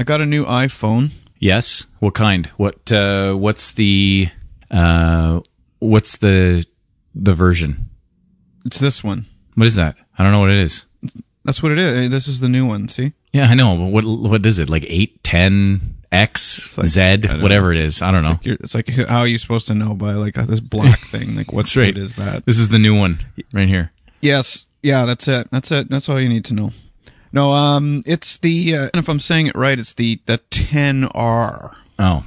I got a new iPhone. Yes. What kind? What? What's the version? It's this one. What is that? I don't know what it is. That's what it is. This is the new one. See? Yeah, I know. But what is it? Like 8, 10, X, like, Z, whatever it is. I don't know. It's like, how are you supposed to know by like this black thing? Like what's right. What is that? This is the new one right here. Yes. Yeah, that's it. That's it. That's all you need to know. No, it's the, and if I'm saying it right, it's the 10R. Oh,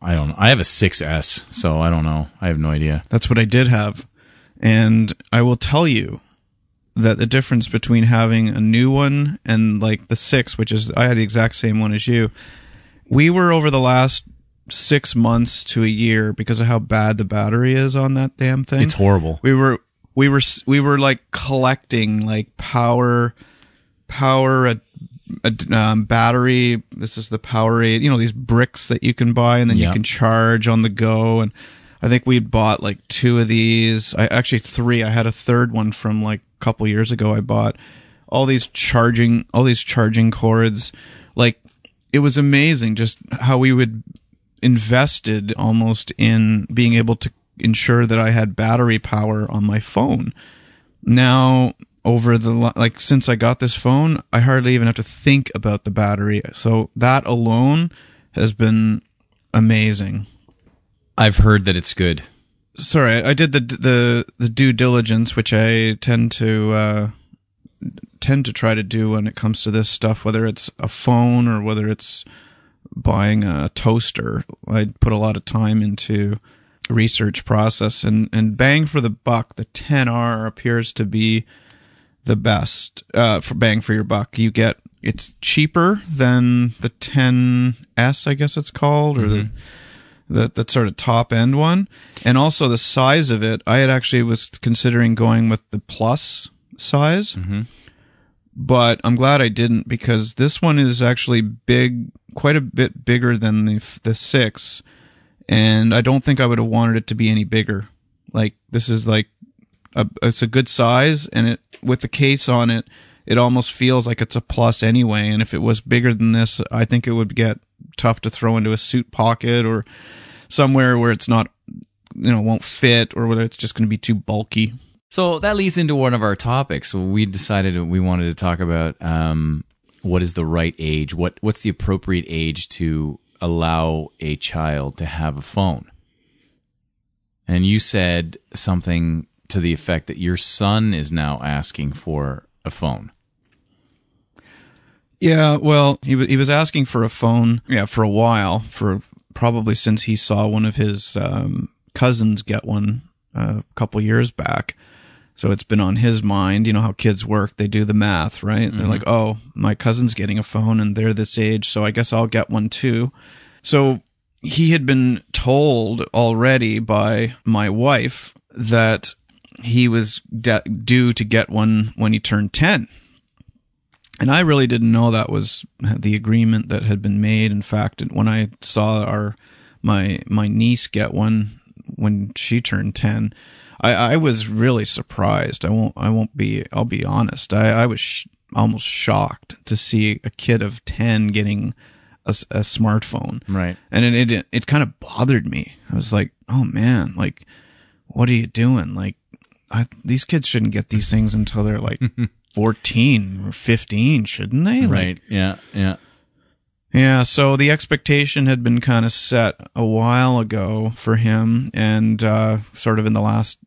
I don't know. I have a 6S, so I don't know. I have no idea. That's what I did have. And I will tell you that the difference between having a new one and like the 6, which is, I had the exact same one as you. We were over the last 6 months to a year because of how bad the battery is on that damn thing. It's horrible. We were like collecting like power, a battery. This is the Powerade, you know, these bricks that you can buy and then you can charge on the go. And I think we bought like 2 of these. Actually 3. I had a third one from like a couple years ago. I bought all these charging cords. Like it was amazing just how we would invested almost in being able to ensure that I had battery power on my phone. Now, over the, like, since I got this phone, I hardly even have to think about the battery. So that alone has been amazing. I've heard that it's good. Sorry, I did the due diligence, which I tend to try to do when it comes to this stuff, whether it's a phone or whether it's buying a toaster. I put a lot of time into research process, and bang for the buck, the 10R appears to be the best for bang for your buck. You get, it's cheaper than the 10S, I guess it's called, or that sort of top end one. And also the size of it, I had actually was considering going with the plus size, but I'm glad I didn't, because this one is actually big, quite a bit bigger than the 6, and I don't think I would have wanted it to be any bigger. Like this is like it's a good size, and it, with the case on it, it almost feels like it's a plus anyway. And if it was bigger than this, I think it would get tough to throw into a suit pocket or somewhere where it's not, you know, won't fit, or whether it's just going to be too bulky. So that leads into one of our topics. We decided we wanted to talk about what is the right age, what's the appropriate age to allow a child to have a phone. And you said something to the effect that your son is now asking for a phone. Yeah, well, he was asking for a phone, for a while, for probably since he saw one of his cousins get one a couple years back. So it's been on his mind. You know how kids work, they do the math, right? They're like, oh, my cousin's getting a phone and they're this age, so I guess I'll get one too. So he had been told already by my wife that he was due to get one when he turned 10. And I really didn't know that was the agreement that had been made. In fact, when I saw my niece get one when she turned 10, I was really surprised. I'll be honest. I was almost shocked to see a kid of 10 getting a smartphone. Right. And it kind of bothered me. I was like, oh man, like, what are you doing? Like, these kids shouldn't get these things until they're like 14 or 15, shouldn't they? Like, right. Yeah. Yeah. Yeah. So the expectation had been kind of set a while ago for him. And sort of in the last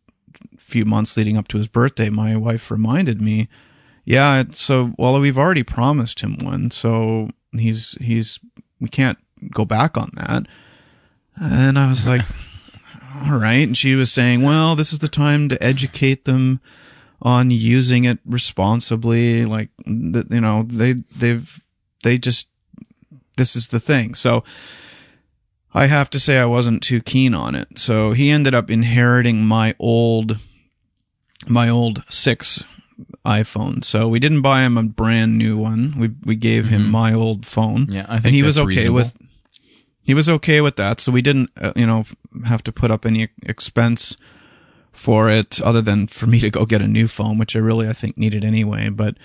few months leading up to his birthday, my wife reminded me, we've already promised him one. So we can't go back on that. And I was like, all right. And she was saying, well, this is the time to educate them on using it responsibly. Like, you know, this is the thing. So I have to say I wasn't too keen on it. So he ended up inheriting my old 6 iPhone. So we didn't buy him a brand new one. We gave him my old phone. Yeah, I think, and he was okay with. He was okay with that, so we didn't, have to put up any expense for it other than for me to go get a new phone, which I really, I think, needed anyway. But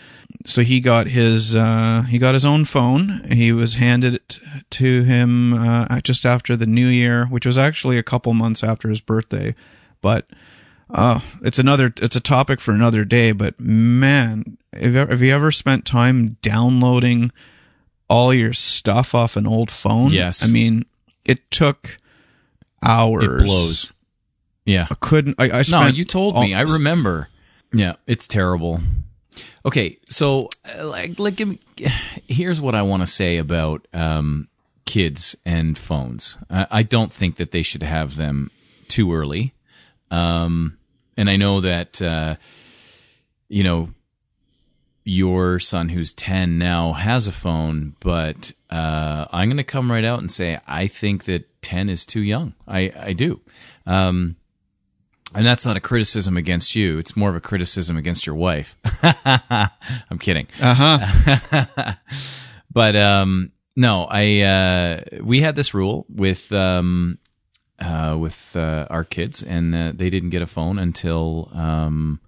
so he got his own phone. He was handed it to him just after the new year, which was actually a couple months after his birthday. But it's a topic for another day. But man, have you ever spent time downloading all your stuff off an old phone? Yes. I mean, it took hours. It blows. Yeah. I couldn't. I spent. No, you told me. I remember. Yeah. It's terrible. Okay. So, here's what I want to say about kids and phones. I don't think that they should have them too early. And I know that, your son who's 10 now has a phone, but I'm going to come right out and say I think that 10 is too young. I do. And that's not a criticism against you. It's more of a criticism against your wife. I'm kidding. Uh-huh. But no, we had this rule with our kids, and they didn't get a phone until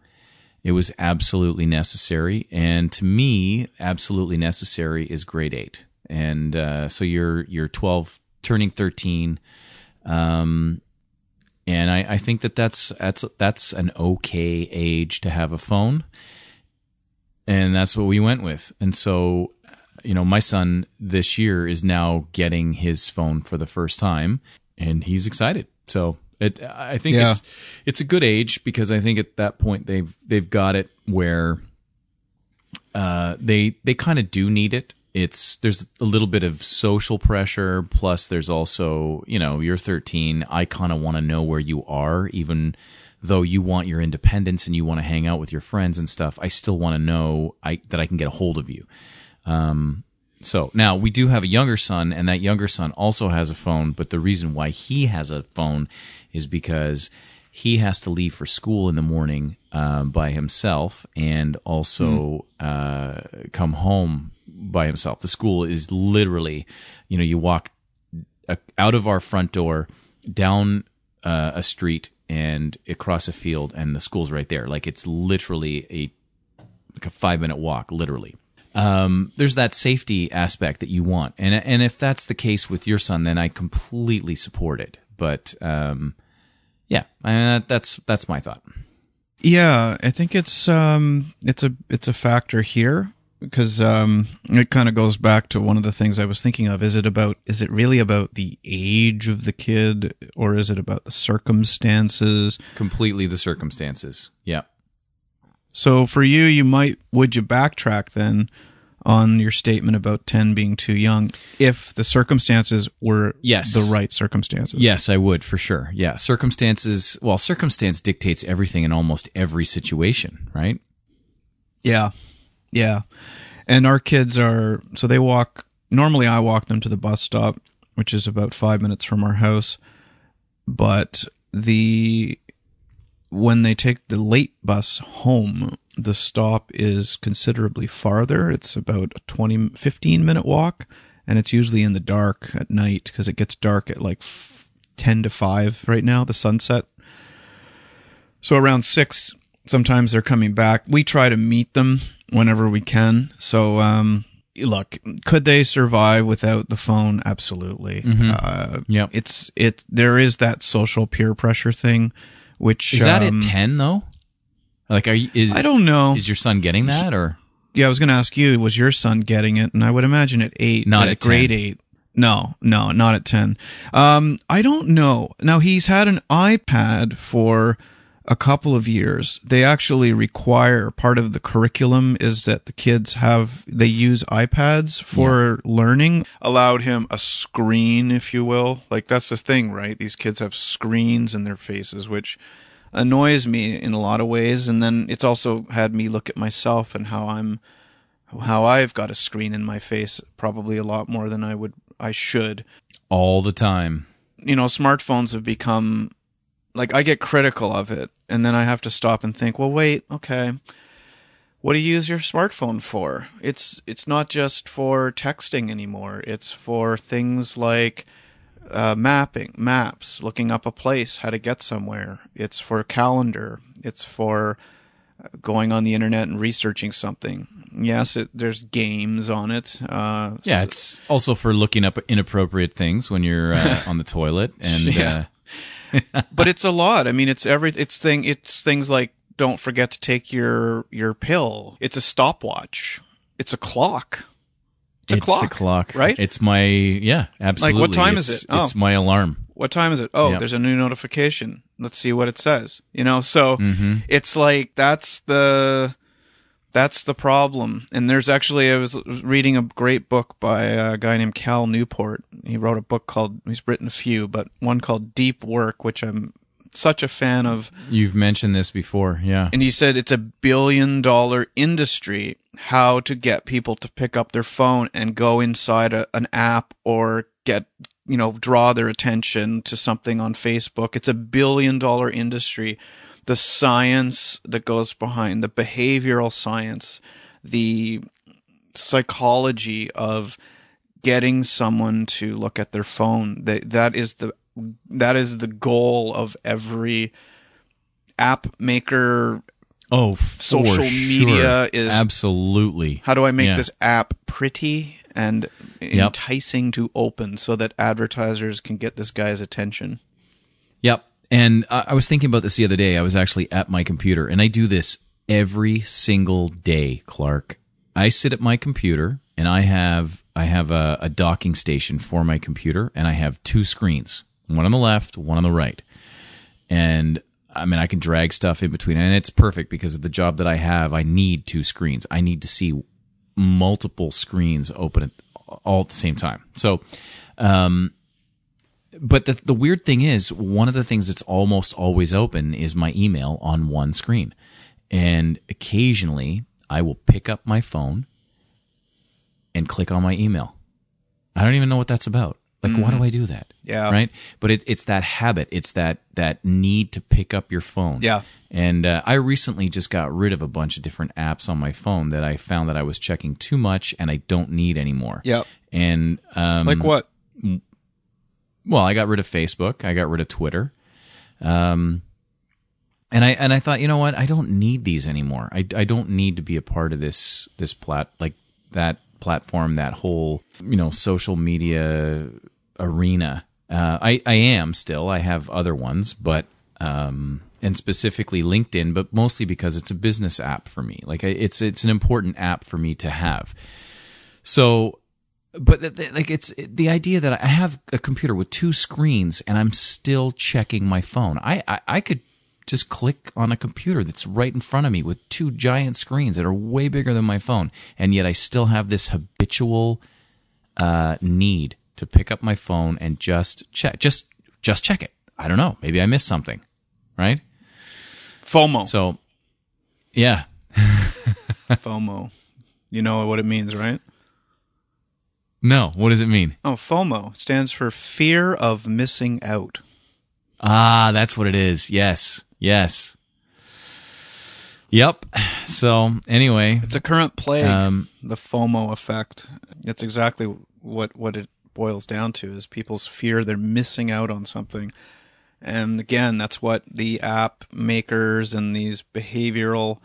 it was absolutely necessary. And to me, absolutely necessary is grade 8. And so you're 12, turning 13. And I think that that's an okay age to have a phone, and that's what we went with. And so, my son this year is now getting his phone for the first time, and he's excited. So it's a good age, because I think at that point they've got it where they kind of do need it. There's a little bit of social pressure, plus there's also, you're 13, I kind of want to know where you are, even though you want your independence and you want to hang out with your friends and stuff, I still want to know that I can get a hold of you. So now we do have a younger son, and that younger son also has a phone, but the reason why he has a phone is because he has to leave for school in the morning by himself, and also come home by himself. The school is literally, you walk out of our front door, down a street, and across a field, and the school's right there. Like, it's literally a 5-minute walk, literally. There's that safety aspect that you want, and if that's the case with your son, then I completely support it. But that's my thought. Yeah, I think it's a factor here. Because it kind of goes back to one of the things I was thinking of. Is it really about the age of the kid, or is it about the circumstances? Completely the circumstances, yeah. So for you, would you backtrack then on your statement about 10 being too young if the circumstances were the right circumstances? Yes, I would, for sure. Yeah, circumstance dictates everything in almost every situation, right? Yeah. Yeah. And our kids normally I walk them to the bus stop, which is about 5 minutes from our house. But when they take the late bus home, the stop is considerably farther. It's about a 15-minute walk, and it's usually in the dark at night, because it gets dark at like 10 to 5 right now, the sunset. So around 6, sometimes they're coming back. We try to meet them whenever we can. So, look, could they survive without the phone? Absolutely. Mm-hmm. Yep. There is that social peer pressure thing, which is that at 10 though? Like, I don't know. Is your son getting that, or? Yeah, I was going to ask you, was your son getting it? And I would imagine at 8, not at grade 10. 8. No, not at 10. I don't know. Now, he's had an iPad for a couple of years. They actually require, part of the curriculum is that the kids they use iPads for learning. Allowed him a screen, if you will. Like, that's the thing, right? These kids have screens in their faces, which annoys me in a lot of ways. And then it's also had me look at myself and how I've got a screen in my face, probably a lot more than I should. All the time. Smartphones have become, like, I get critical of it, and then I have to stop and think, well, wait, okay, what do you use your smartphone for? It's not just for texting anymore. It's for things like maps, looking up a place, how to get somewhere. It's for a calendar. It's for going on the internet and researching something. Yes, there's games on it. Yeah, it's also for looking up inappropriate things when you're on the toilet. And yeah. But it's a lot. I mean, it's things like don't forget to take your pill. It's a stopwatch. It's a clock. It's a clock, right? It's my, yeah, absolutely. Like, what time is it? Oh. It's my alarm. What time is it? Oh, yep. There's a new notification. Let's see what it says. You know, so it's like, that's the problem. And there's actually, I was reading a great book by a guy named Cal Newport. He wrote a book he's written a few, but one called Deep Work, which I'm such a fan of. You've mentioned this before, yeah. And he said it's $1 billion industry, how to get people to pick up their phone and go inside an app or get, you know, draw their attention to something on Facebook. It's $1 billion industry. The science that goes behind, the behavioral science, the psychology of getting someone to look at their phone, that is the goal of every app maker. Oh, social media is absolutely. How do I make this app pretty and enticing to open so that advertisers can get this guy's attention? Yep. And I was thinking about this the other day. I was actually at my computer, and I do this every single day, Clark. I sit at my computer, and I have a docking station for my computer, and I have two screens, one on the left, one on the right. And I mean, I can drag stuff in between, and it's perfect because of the job that I have. I need two screens. I need to see multiple screens open all at the same time. So, but the weird thing is, one of the things that's almost always open is my email on one screen. And occasionally I will pick up my phone and click on my email. I don't even know what that's about. Like, why do I do that? Yeah. Right? But it's that habit. It's that need to pick up your phone. Yeah. And I recently just got rid of a bunch of different apps on my phone that I found that I was checking too much and I don't need anymore. Yeah. And like what? Well, I got rid of Facebook. I got rid of Twitter. And I thought, you know what? I don't need these anymore. I don't need to be a part of this platform, that whole, you know, social media arena. I am still. I have other ones, but and specifically LinkedIn, but mostly because it's a business app for me. Like it's an important app for me to have. So, but the idea that I have a computer with two screens and I'm still checking my phone. I could just click on a computer that's right in front of me with two giant screens that are way bigger than my phone. And yet I still have this habitual need to pick up my phone and just check it. I don't know. Maybe I missed something, right? FOMO. So, yeah. FOMO. You know what it means, right? No. What does it mean? Oh, FOMO stands for fear of missing out. Ah, that's what it is. Yes. Yes. Yep. So, anyway. It's a current plague, the FOMO effect. That's exactly what it boils down to, is people's fear they're missing out on something. And again, that's what the app makers and these behavioral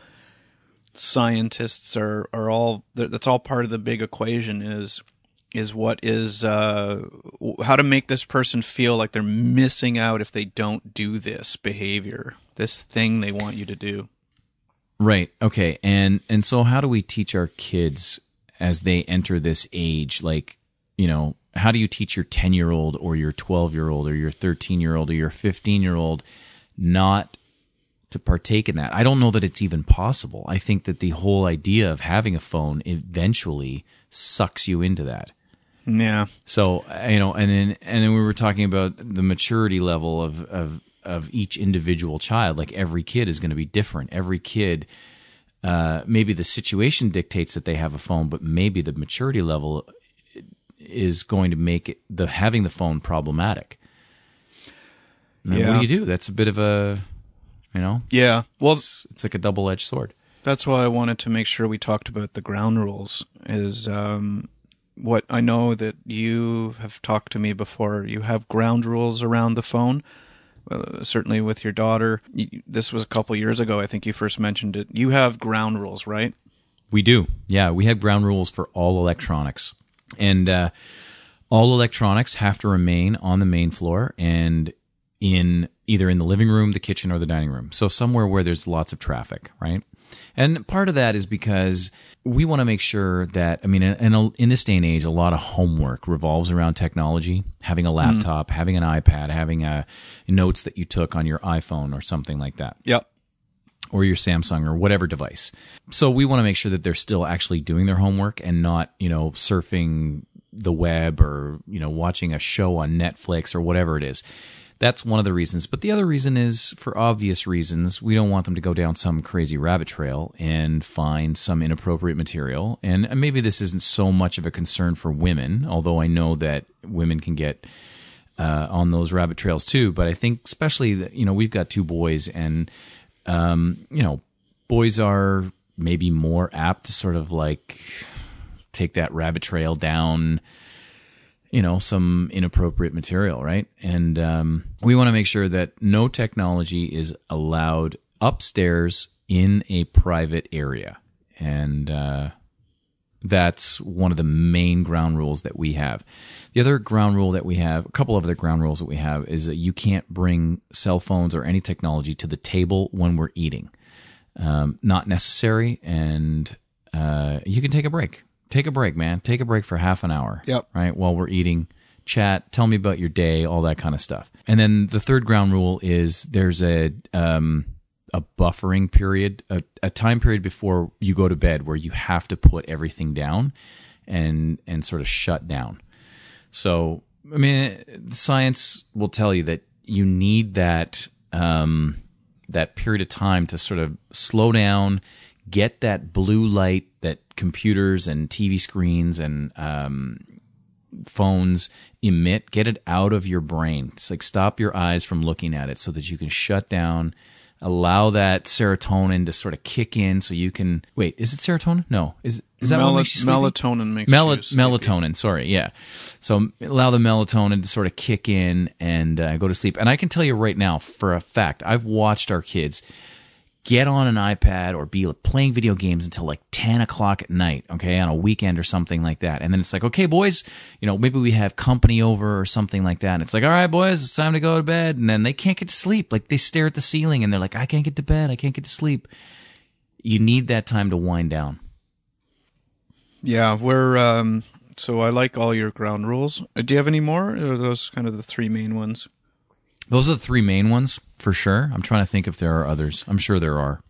scientists are all, that's all part of the big equation is how to make this person feel like they're missing out if they don't do this behavior, this thing they want you to do. Right. Okay. And so how do we teach our kids as they enter this age? Like, you know, how do you teach your 10-year-old or your 12-year-old or your 13-year-old or your 15-year-old not to partake in that? I don't know that it's even possible. I think that the whole idea of having a phone eventually sucks you into that. Yeah. So, you know, and then we were talking about the maturity level of each individual child. Like, every kid is going to be different. Every kid, maybe the situation dictates that they have a phone, but maybe the maturity level is going to make it, having the phone, problematic. And yeah. What do you do? That's a bit of a, you know. Yeah. Well, it's like a double-edged sword. That's why I wanted to make sure we talked about the ground rules. Is what I know that you have talked to me before, you have ground rules around the phone. Certainly with your daughter, this was a couple years ago, I think you first mentioned it. You have ground rules, right? We do. Yeah, we have ground rules for all electronics. And all electronics have to remain on the main floor and in either in the living room, the kitchen, or the dining room. So somewhere where there's lots of traffic, right? And part of that is because we want to make sure that, I mean, in this day and age, a lot of homework revolves around technology, having a laptop, having an iPad, having notes that you took on your iPhone or something like that. Yep. Or your Samsung or whatever device. So we want to make sure that they're still actually doing their homework and not, you know, surfing the web or, you know, watching a show on Netflix or whatever it is. That's one of the reasons. But the other reason is, for obvious reasons, we don't want them to go down some crazy rabbit trail and find some inappropriate material. And maybe this isn't so much of a concern for women, although I know that women can get on those rabbit trails too. But I think especially, that, you know, we've got two boys and, you know, boys are maybe more apt to sort of like take that rabbit trail down, you know, some inappropriate material, right? And we want to make sure that no technology is allowed upstairs in a private area. And that's one of the main ground rules that we have. The other ground rule that we have, a couple of other ground rules that we have, is that you can't bring cell phones or any technology to the table when we're eating. Not necessary, and you can take a break. Take a break, man. Take a break for half an hour. Yep. Right? While we're eating, chat, tell me about your day, all that kind of stuff. And then the third ground rule is there's a buffering period, a time period before you go to bed where you have to put everything down and sort of shut down. So, I mean, science will tell you that you need that that period of time to sort of slow down, get that blue light that computers and TV screens and phones emit, get it out of your brain. It's like stop your eyes from looking at it so that you can shut down, allow that serotonin to sort of kick in so you can... Wait, is it serotonin? No. Is that what makes you sleepy? Melatonin makes you sleepy. Melatonin, sorry, yeah. So allow the melatonin to sort of kick in and go to sleep. And I can tell you right now, for a fact, I've watched our kids get on an iPad or be playing video games until like 10 o'clock at night, okay, on a weekend or something like that. And then it's like, okay, boys, you know, maybe we have company over or something like that. And it's like, all right, boys, it's time to go to bed. And then they can't get to sleep. Like they stare at the ceiling and they're like, I can't get to bed. I can't get to sleep. You need that time to wind down. Yeah, we're, so I like all your ground rules. Do you have any more? Or are those kind of the three main ones? Those are the three main ones, for sure. I'm trying to think if there are others. I'm sure there are.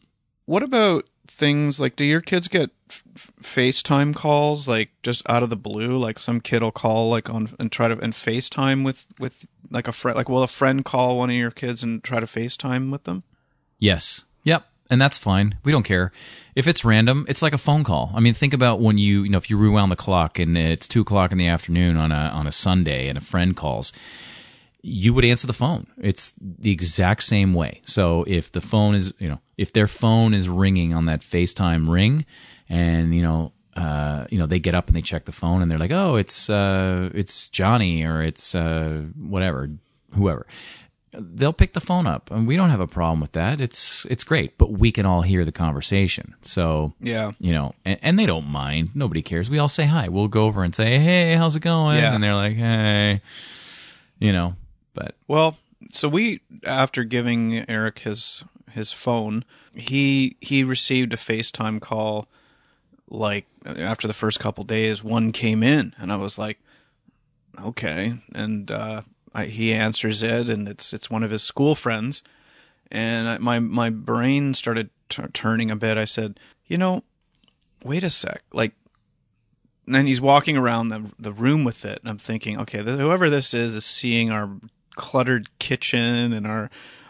What about things like, do your kids get FaceTime calls, like just out of the blue? Like some kid will call like on and try to and FaceTime with like a friend. Like will a friend call one of your kids and try to FaceTime with them? Yes. Yep. And that's fine. We don't care. If it's random, it's like a phone call. I mean, think about when you know, if you rewound the clock and it's 2 o'clock in the afternoon on a Sunday and a friend calls, you would answer the phone. It's the exact same way. So if the phone is, you know, if their phone is ringing on that FaceTime ring and, you know, they get up and they check the phone and they're like, oh, it's Johnny or it's, whatever, whoever, they'll pick the phone up and we don't have a problem with that. It's great, but we can all hear the conversation. So, yeah, you know, and they don't mind. Nobody cares. We all say hi. We'll go over and say, hey, how's it going? Yeah. And they're like, hey, you know. But. Well, so we, after giving Eric his phone, he received a FaceTime call, like, after the first couple days, one came in, and I was like, okay, and he answers it, and it's one of his school friends, and my brain started turning a bit. I said, you know, wait a sec, like, and then he's walking around the room with it, and I'm thinking, okay, whoever this is seeing our cluttered kitchen and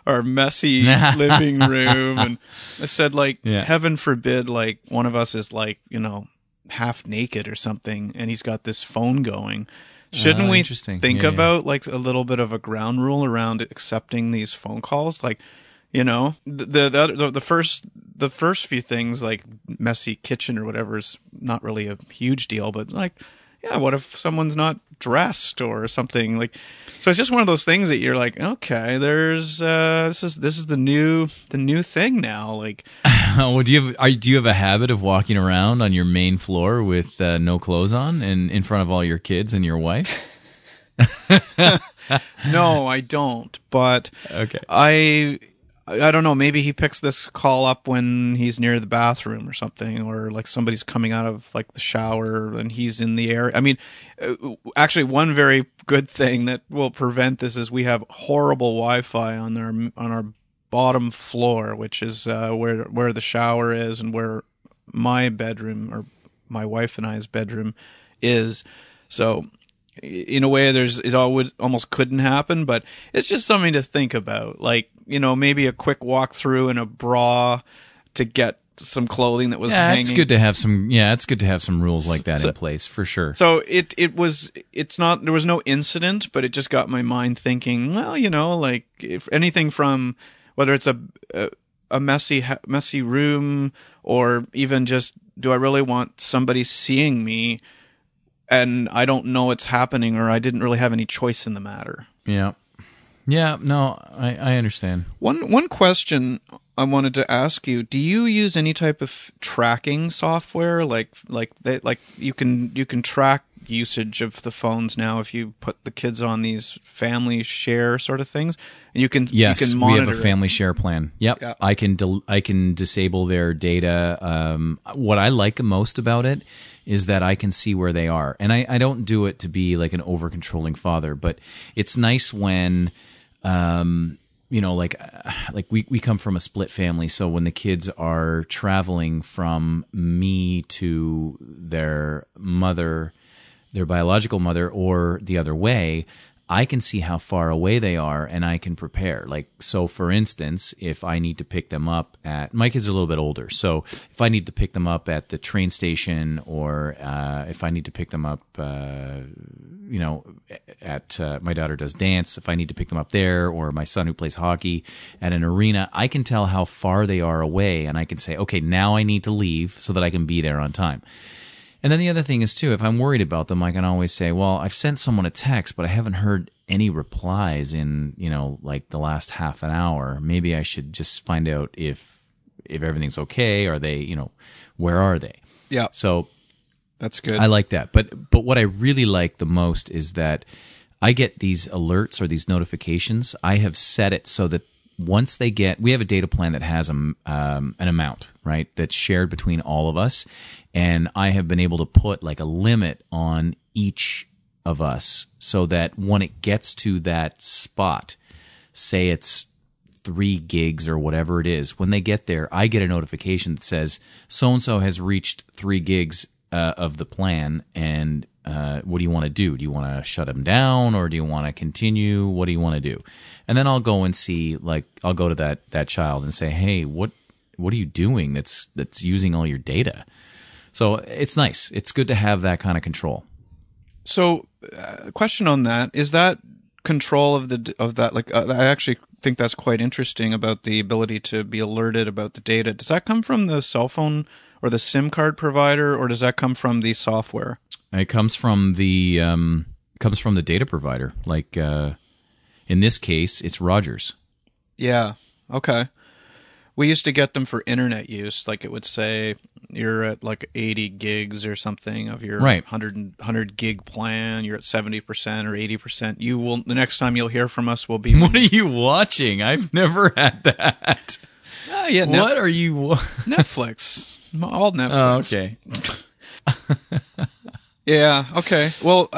our messy living room. And I said, like, yeah, heaven forbid, like one of us is like, you know, half naked or something. And he's got this phone going. Shouldn't we think about like a little bit of a ground rule around accepting these phone calls? Like, you know, the first few things like messy kitchen or whatever is not really a huge deal, but like, yeah, what if someone's not dressed or something? Like, so it's just one of those things that you're like, okay, there's this is the new thing now. Like, well, do you have a habit of walking around on your main floor with no clothes on and in front of all your kids and your wife? No, I don't. But okay, I don't know. Maybe he picks this call up when he's near the bathroom or something, or like somebody's coming out of like the shower and he's in the air. I mean, actually, one very good thing that will prevent this is we have horrible Wi-Fi on our bottom floor, which is where the shower is and where my bedroom or my wife and I's bedroom is. So, in a way, it always almost couldn't happen, but it's just something to think about. Like, you know, maybe a quick walk through in a bra to get some clothing that was hanging. It's good to have some rules like that in place for sure. So there was no incident, but it just got my mind thinking. Well, you know, like if anything from whether it's a messy room or even just, do I really want somebody seeing me? And I don't know what's happening, or I didn't really have any choice in the matter. Yeah. Yeah, no, I understand. One question I wanted to ask you, do you use any type of tracking software? Like you can track usage of the phones now if you put the kids on these family share sort of things. And you can monitor. Yes, we have a family share plan. Yep. Yeah. I can disable their data. What I like most about it is that I can see where they are. And I don't do it to be like an over-controlling father, but it's nice when, you know, like we come from a split family, so when the kids are traveling from me to their mother, their biological mother, or the other way, I can see how far away they are and I can prepare. Like, so for instance, if I need to pick them up my kids are a little bit older. So if I need to pick them up at the train station or, if I need to pick them up, you know, at, my daughter does dance. If I need to pick them up there, or my son who plays hockey at an arena, I can tell how far they are away and I can say, okay, now I need to leave so that I can be there on time. And then the other thing is, too, if I'm worried about them, I can always say, well, I've sent someone a text, but I haven't heard any replies in, you know, like the last half an hour. Maybe I should just find out if everything's okay. Are they, you know, where are they? Yeah. So that's good. I like that. But what I really like the most is that I get these alerts or these notifications. I have set it so that once they get, we have a data plan that has an amount, right, that's shared between all of us, and I have been able to put like a limit on each of us so that when it gets to that spot, say it's 3 gigs or whatever it is, when they get there, I get a notification that says so-and-so has reached 3 gigs of the plan, and what do you want to do? Do you want to shut them down or do you want to continue? What do you want to do? And then I'll go and see, like, I'll go to that child and say, hey, what are you doing that's using all your data? So it's nice. It's good to have that kind of control. So a question on that, is that control of that, like, I actually think that's quite interesting about the ability to be alerted about the data. Does that come from the cell phone or the SIM card provider, or does that come from the software? It comes from the data provider. Like in this case, it's Rogers. Yeah. Okay. We used to get them for internet use. Like it would say you're at like 80 gigs or something of your 100 gig plan. You're at 70% or 80%. The next time you'll hear from us will be. What are you watching? I've never had that. Yeah. What are you? Netflix. All Netflix. Oh, okay. Yeah. Okay. Well,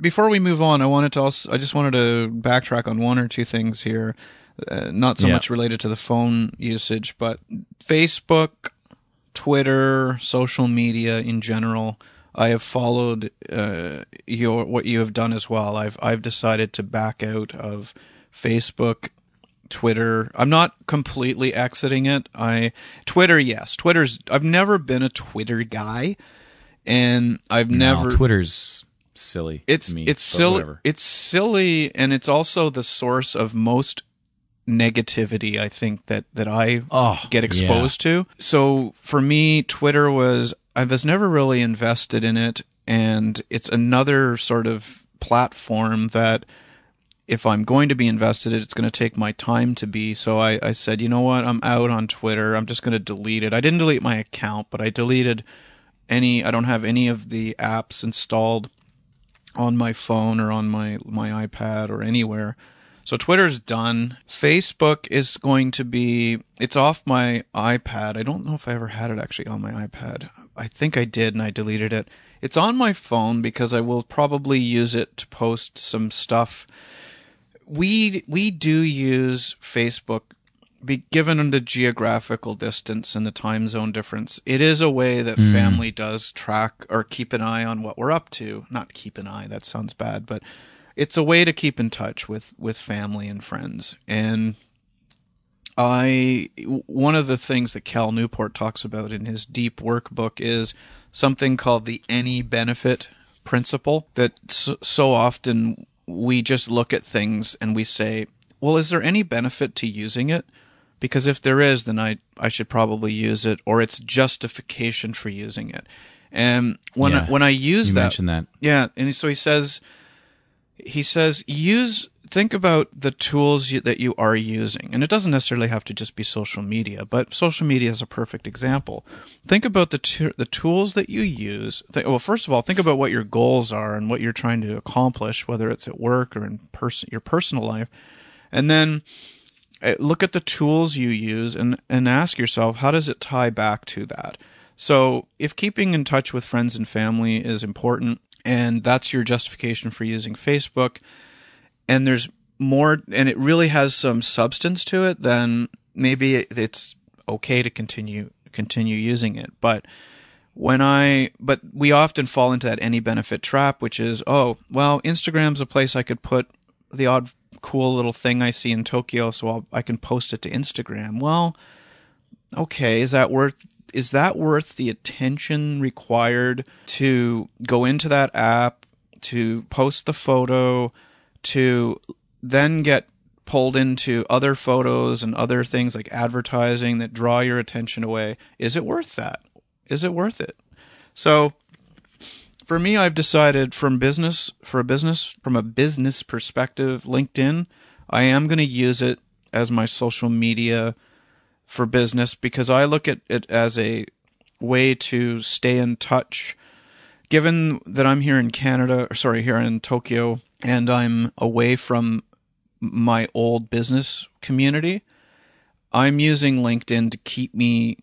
before we move on, I just wanted to backtrack on one or two things here, not so much related to the phone usage, but Facebook, Twitter, social media in general. I have followed what you have done as well. I've decided to back out of Facebook, Twitter. I'm not completely exiting it. Twitter, yes. I've never been a Twitter guy. And Twitter's silly. It's silly. Whatever. It's silly, and it's also the source of most negativity, I think, that I get exposed to. So for me, Twitter was I was never really invested in it, and it's another sort of platform that if I'm going to be invested in, it's going to take my time to be. So I said, you know what, I'm out on Twitter. I'm just going to delete it. I didn't delete my account, but I deleted I don't have any of the apps installed on my phone or on my iPad or anywhere. So Twitter's done. Facebook is going to be, it's off my iPad. I don't know if I ever had it actually on my iPad. I think I did and I deleted it. It's on my phone because I will probably use it to post some stuff. We do use Facebook, given the geographical distance and the time zone difference. It is a way that family does track or keep an eye on what we're up to. Not keep an eye, that sounds bad, but it's a way to keep in touch with family and friends. And one of the things that Cal Newport talks about in his Deep Work book is something called the any benefit principle, that so often we just look at things and we say, well, is there any benefit to using it? Because if there is, then I should probably use it, or it's justification for using it. And when I use that, you mentioned that. Yeah. And so he says, think about the tools that you are using. And it doesn't necessarily have to just be social media, but social media is a perfect example. Think about the tools that you use. Well, first of all, think about what your goals are and what you're trying to accomplish, whether it's at work or in your personal life. And then look at the tools you use and ask yourself, how does it tie back to that? So if keeping in touch with friends and family is important, and that's your justification for using Facebook, and there's more, and it really has some substance to it, then maybe it's okay to continue using it. But we often fall into that any benefit trap, which is, oh, well, Instagram's a place I could put the odd cool little thing I see in Tokyo, so I can post it to Instagram. Well, okay, is that worth the attention required to go into that app, to post the photo, to then get pulled into other photos and other things like advertising that draw your attention away? Is it worth that? Is it worth it? So for me, I've decided from a business perspective, LinkedIn, I am going to use it as my social media for business, because I look at it as a way to stay in touch. Given that I'm here in Tokyo, and I'm away from my old business community, I'm using LinkedIn to keep me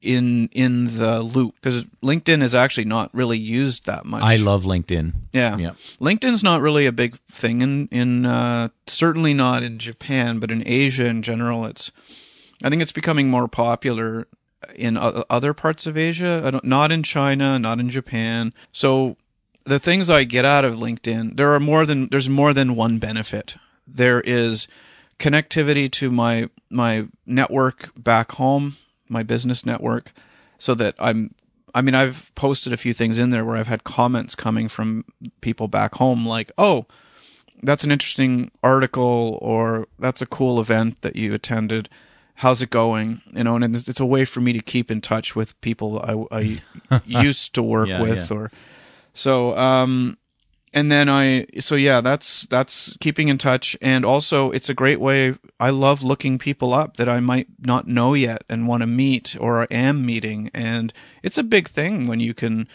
in the loop, because LinkedIn is actually not really used that much. I love LinkedIn. Yeah. Yep. LinkedIn's not really a big thing in certainly not in Japan, but in Asia in general, I think it's becoming more popular in other parts of Asia, not in China, not in Japan. So the things I get out of LinkedIn, there's more than one benefit. There is connectivity to my network back home, my business network, so that I've posted a few things in there where I've had comments coming from people back home like, oh, that's an interesting article, or that's a cool event that you attended. How's it going? You know, and it's a way for me to keep in touch with people I used to work with. Yeah. Or so. That's keeping in touch, and also it's a great way. I love looking people up that I might not know yet and want to meet, or I am meeting, and it's a big thing when you can.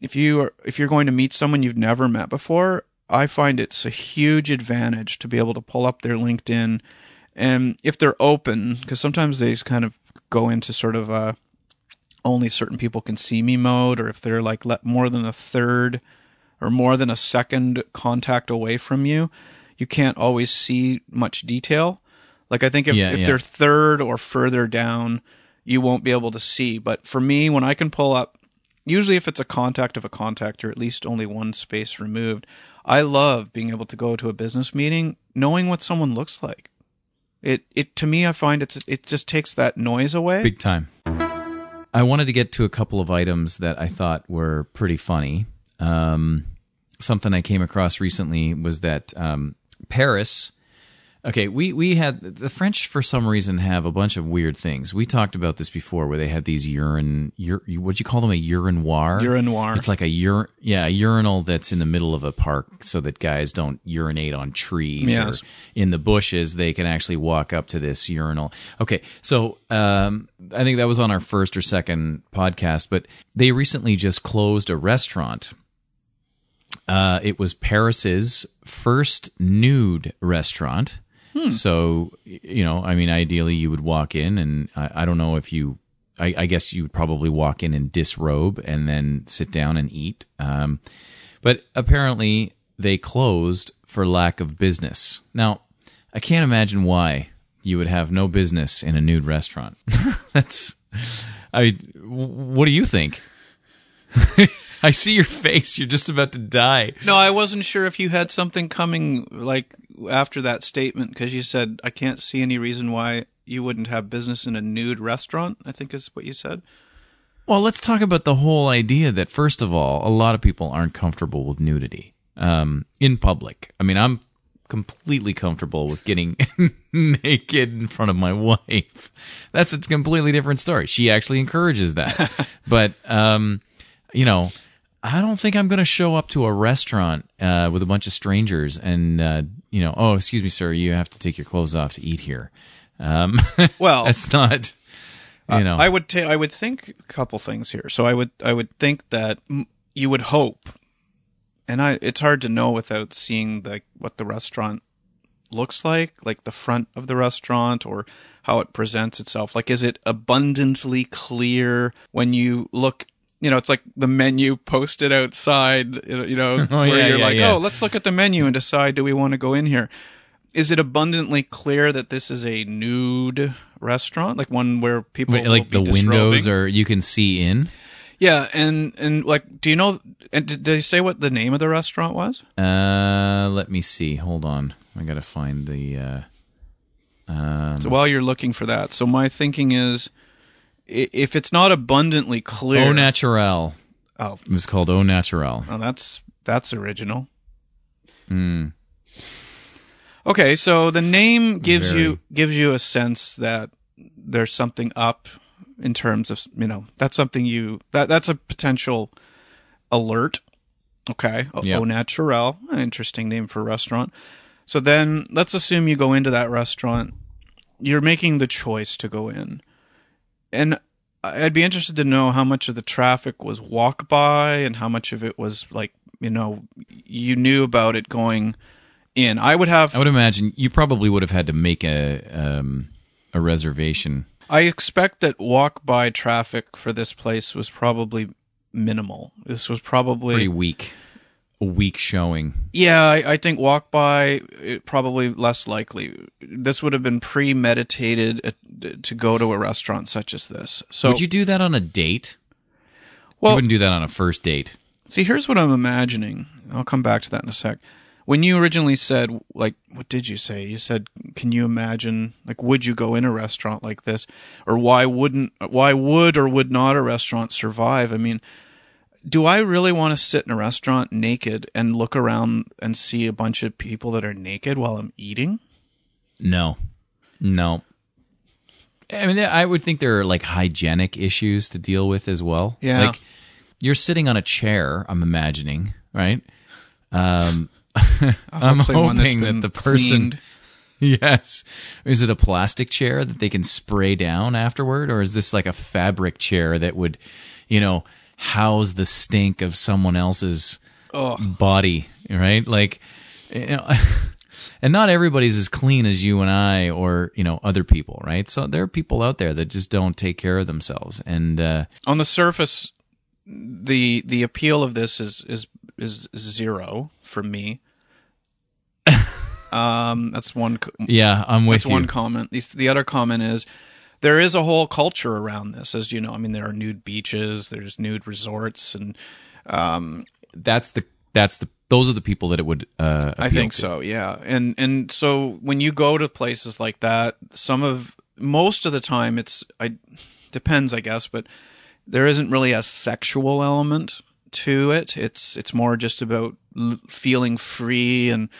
If you're going to meet someone you've never met before, I find it's a huge advantage to be able to pull up their LinkedIn. And if they're open, because sometimes they just kind of go into sort of a only certain people can see me mode, or if they're like more than a third or more than a second contact away from you, you can't always see much detail. Like I think if they're third or further down, you won't be able to see. But for me, when I can pull up, usually if it's a contact of a contact, or at least only one space removed, I love being able to go to a business meeting knowing what someone looks like. It to me, I find it just takes that noise away. Big time. I wanted to get to a couple of items that I thought were pretty funny. Something I came across recently was that Paris Okay, we had the French for some reason have a bunch of weird things. We talked about this before, where they had these what'd you call them? A urinoir? Urinoir. It's like a urinal that's in the middle of a park, so that guys don't urinate on trees or in the bushes. They can actually walk up to this urinal. Okay, so I think that was on our first or second podcast, but they recently just closed a restaurant. It was Paris's first nude restaurant. So, you know, I mean, ideally you would walk in and I don't know if you, I guess you would probably walk in and disrobe and then sit down and eat. But apparently they closed for lack of business. Now, I can't imagine why you would have no business in a nude restaurant. What do you think? I see your face. You're just about to die. No, I wasn't sure if you had something coming like after that statement, because you said, I can't see any reason why you wouldn't have business in a nude restaurant, I think is what you said. Well, let's talk about the whole idea that, first of all, a lot of people aren't comfortable with nudity in public. I mean, I'm completely comfortable with getting naked in front of my wife. That's a completely different story. She actually encourages that. But, you know, I don't think I'm going to show up to a restaurant with a bunch of strangers and, you know, oh, excuse me, sir, you have to take your clothes off to eat here. Well, that's not, you know. I would think a couple things here. So I would think that you would hope, and it's hard to know without seeing like what the restaurant looks like the front of the restaurant or how it presents itself. Like, is it abundantly clear when you look? You know, it's like the menu posted outside, you know, oh, let's look at the menu and decide, do we want to go in here? Is it abundantly clear that this is a nude restaurant? Like one where people like the windows are, you can see in? Yeah. And like, do you know, and did they say what the name of the restaurant was? Let me see. Hold on. I got to find the, So while you're looking for that. So my thinking is, if it's not abundantly clear... Au Naturel. Oh. It was called Au Naturel. Oh, that's original. Mm. Okay, so the name gives you a sense that there's something up in terms of, you know, that's something that's a potential alert. Okay. Yep. Au Naturel. Interesting name for a restaurant. So then let's assume you go into that restaurant. You're making the choice to go in. And I'd be interested to know how much of the traffic was walk by and how much of it was like, you know, you knew about it going in. I would imagine you probably would have had to make a reservation. I expect that walk by traffic for this place was probably minimal. This was probably pretty weak. A weak showing. Yeah, I think walk by probably less likely. This would have been premeditated to go to a restaurant such as this. So would you do that on a date? Well, you wouldn't do that on a first date. See, here's what I'm imagining. I'll come back to that in a sec. When you originally said, like, what did you say? You said, can you imagine, like, would you go in a restaurant like this? Or why would or would not a restaurant survive? I mean, do I really want to sit in a restaurant naked and look around and see a bunch of people that are naked while I'm eating? No. I mean, I would think there are like hygienic issues to deal with as well. Yeah. Like you're sitting on a chair, I'm imagining, right? I'm hoping that the person... Yes. Is it a plastic chair that they can spray down afterward? Or is this like a fabric chair that would, you know... house the stink of someone else's body, right? Like, you know, and not everybody's as clean as you and I, or, you know, other people, right? So there are people out there that just don't take care of themselves. And on the surface, the appeal of this is zero for me. That's one. Yeah, I'm with you. That's one comment. The other comment is, there is a whole culture around this, as you know. I mean, there are nude beaches, there's nude resorts, and those are the people that it would appeal I think to. So, yeah. And so when you go to places like that, most of the time depends, I guess, but there isn't really a sexual element to it. It's more just about feeling free and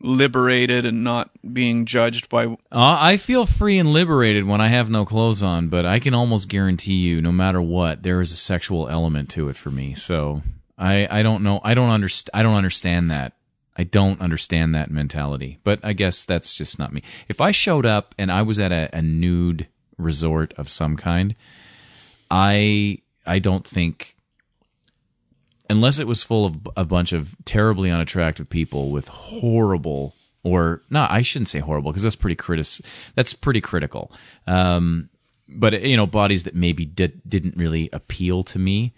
liberated and not being judged by... I feel free and liberated when I have no clothes on, but I can almost guarantee you, no matter what, there is a sexual element to it for me. So I don't know. I don't understand that mentality, but I guess that's just not me. If I showed up and I was at a nude resort of some kind, I don't think, unless it was full of a bunch of terribly unattractive people with horrible, or no, I shouldn't say horrible because that's pretty critical. But you know, bodies that maybe didn't really appeal to me,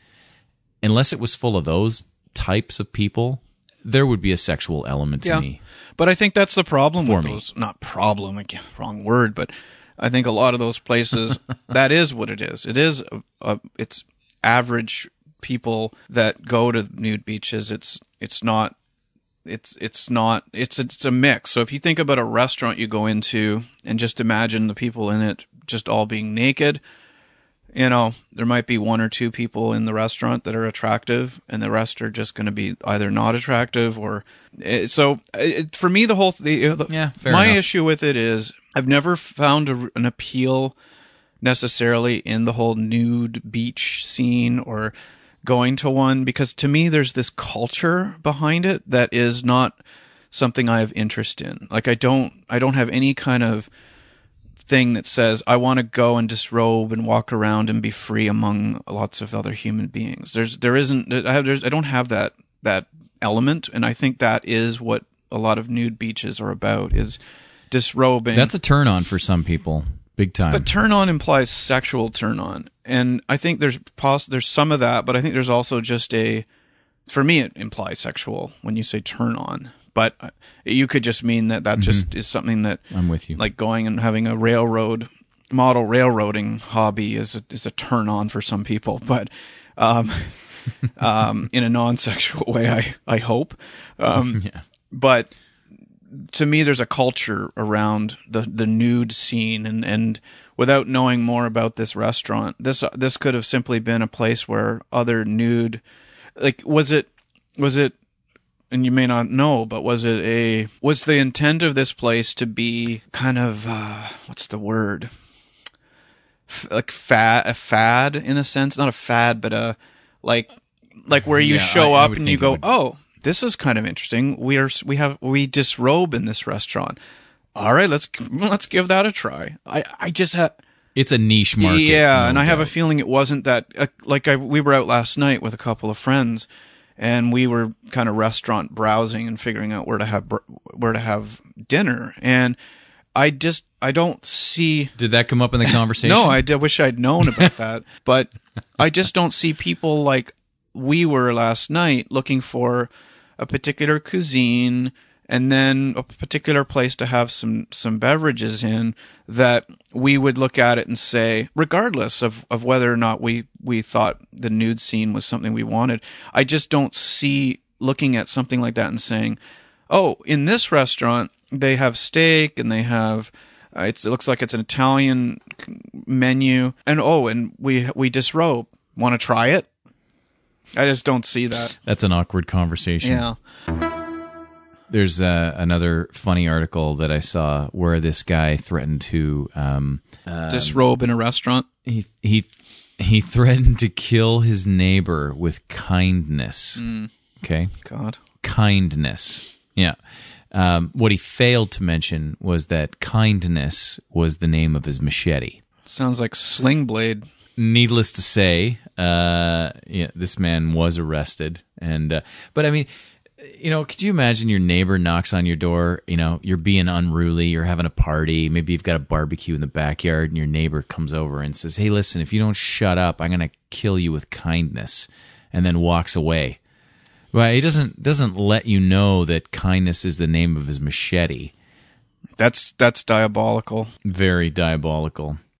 unless it was full of those types of people, there would be a sexual element to me. But I think that's the problem with those. Not problem, again, wrong word, but I think a lot of those places, that is what it is. It is, it's average people that go to nude beaches. It's a mix. So if you think about a restaurant you go into and just imagine the people in it just all being naked, you know, there might be one or two people in the restaurant that are attractive, and the rest are just going to be either not attractive or... So, for me, the whole... my issue with it is I've never found an appeal necessarily in the whole nude beach scene or going to one, because to me, there's this culture behind it that is not something I have interest in. Like, I don't have any kind of thing that says I want to go and disrobe and walk around and be free among lots of other human beings. I don't have that element, and I think that is what a lot of nude beaches are about, is disrobing. That's a turn on for some people, big time. But turn on implies sexual turn on, and I think there's some of that, but I think there's also just for me it implies sexual when you say turn on. But you could just mean that just is something that I'm with you. Like going and having a railroading hobby is a turn on for some people. But in a non-sexual way, I hope. But to me, there's a culture around the nude scene, and without knowing more about this restaurant, this could have simply been a place where other nude, like was it. And you may not know, but was the intent of this place to be kind of what's the word? A fad in a sense, not a fad, but a like where you show up and you go, oh, this is kind of interesting. We disrobe in this restaurant. All right, let's give that a try. I just have. It's a niche market. Yeah, and I have a feeling it wasn't that. We were out last night with a couple of friends. And we were kind of restaurant browsing and figuring out where to have dinner. And I don't see. Did that come up in the conversation? No, I wish I'd known about that. But I just don't see people like we were last night looking for a particular cuisine and then a particular place to have some beverages in, that we would look at it and say, regardless of whether or not we thought the nude scene was something we wanted, I just don't see looking at something like that and saying, oh, in this restaurant, they have steak and they have, it looks like it's an Italian menu, and oh, and we disrobe. Want to try it? I just don't see that. That's an awkward conversation. Yeah. There's another funny article that I saw where this guy threatened to disrobe in a restaurant. He threatened to kill his neighbor with kindness. Mm. Okay, God, kindness. Yeah. What he failed to mention was that kindness was the name of his machete. Sounds like Sling Blade. Needless to say, this man was arrested, and but I mean. You know, could you imagine your neighbor knocks on your door, you know, you're being unruly, you're having a party, maybe you've got a barbecue in the backyard, and your neighbor comes over and says, hey, listen, if you don't shut up, I'm going to kill you with kindness, and then walks away. Right? He doesn't let you know that kindness is the name of his machete. That's diabolical. Very diabolical.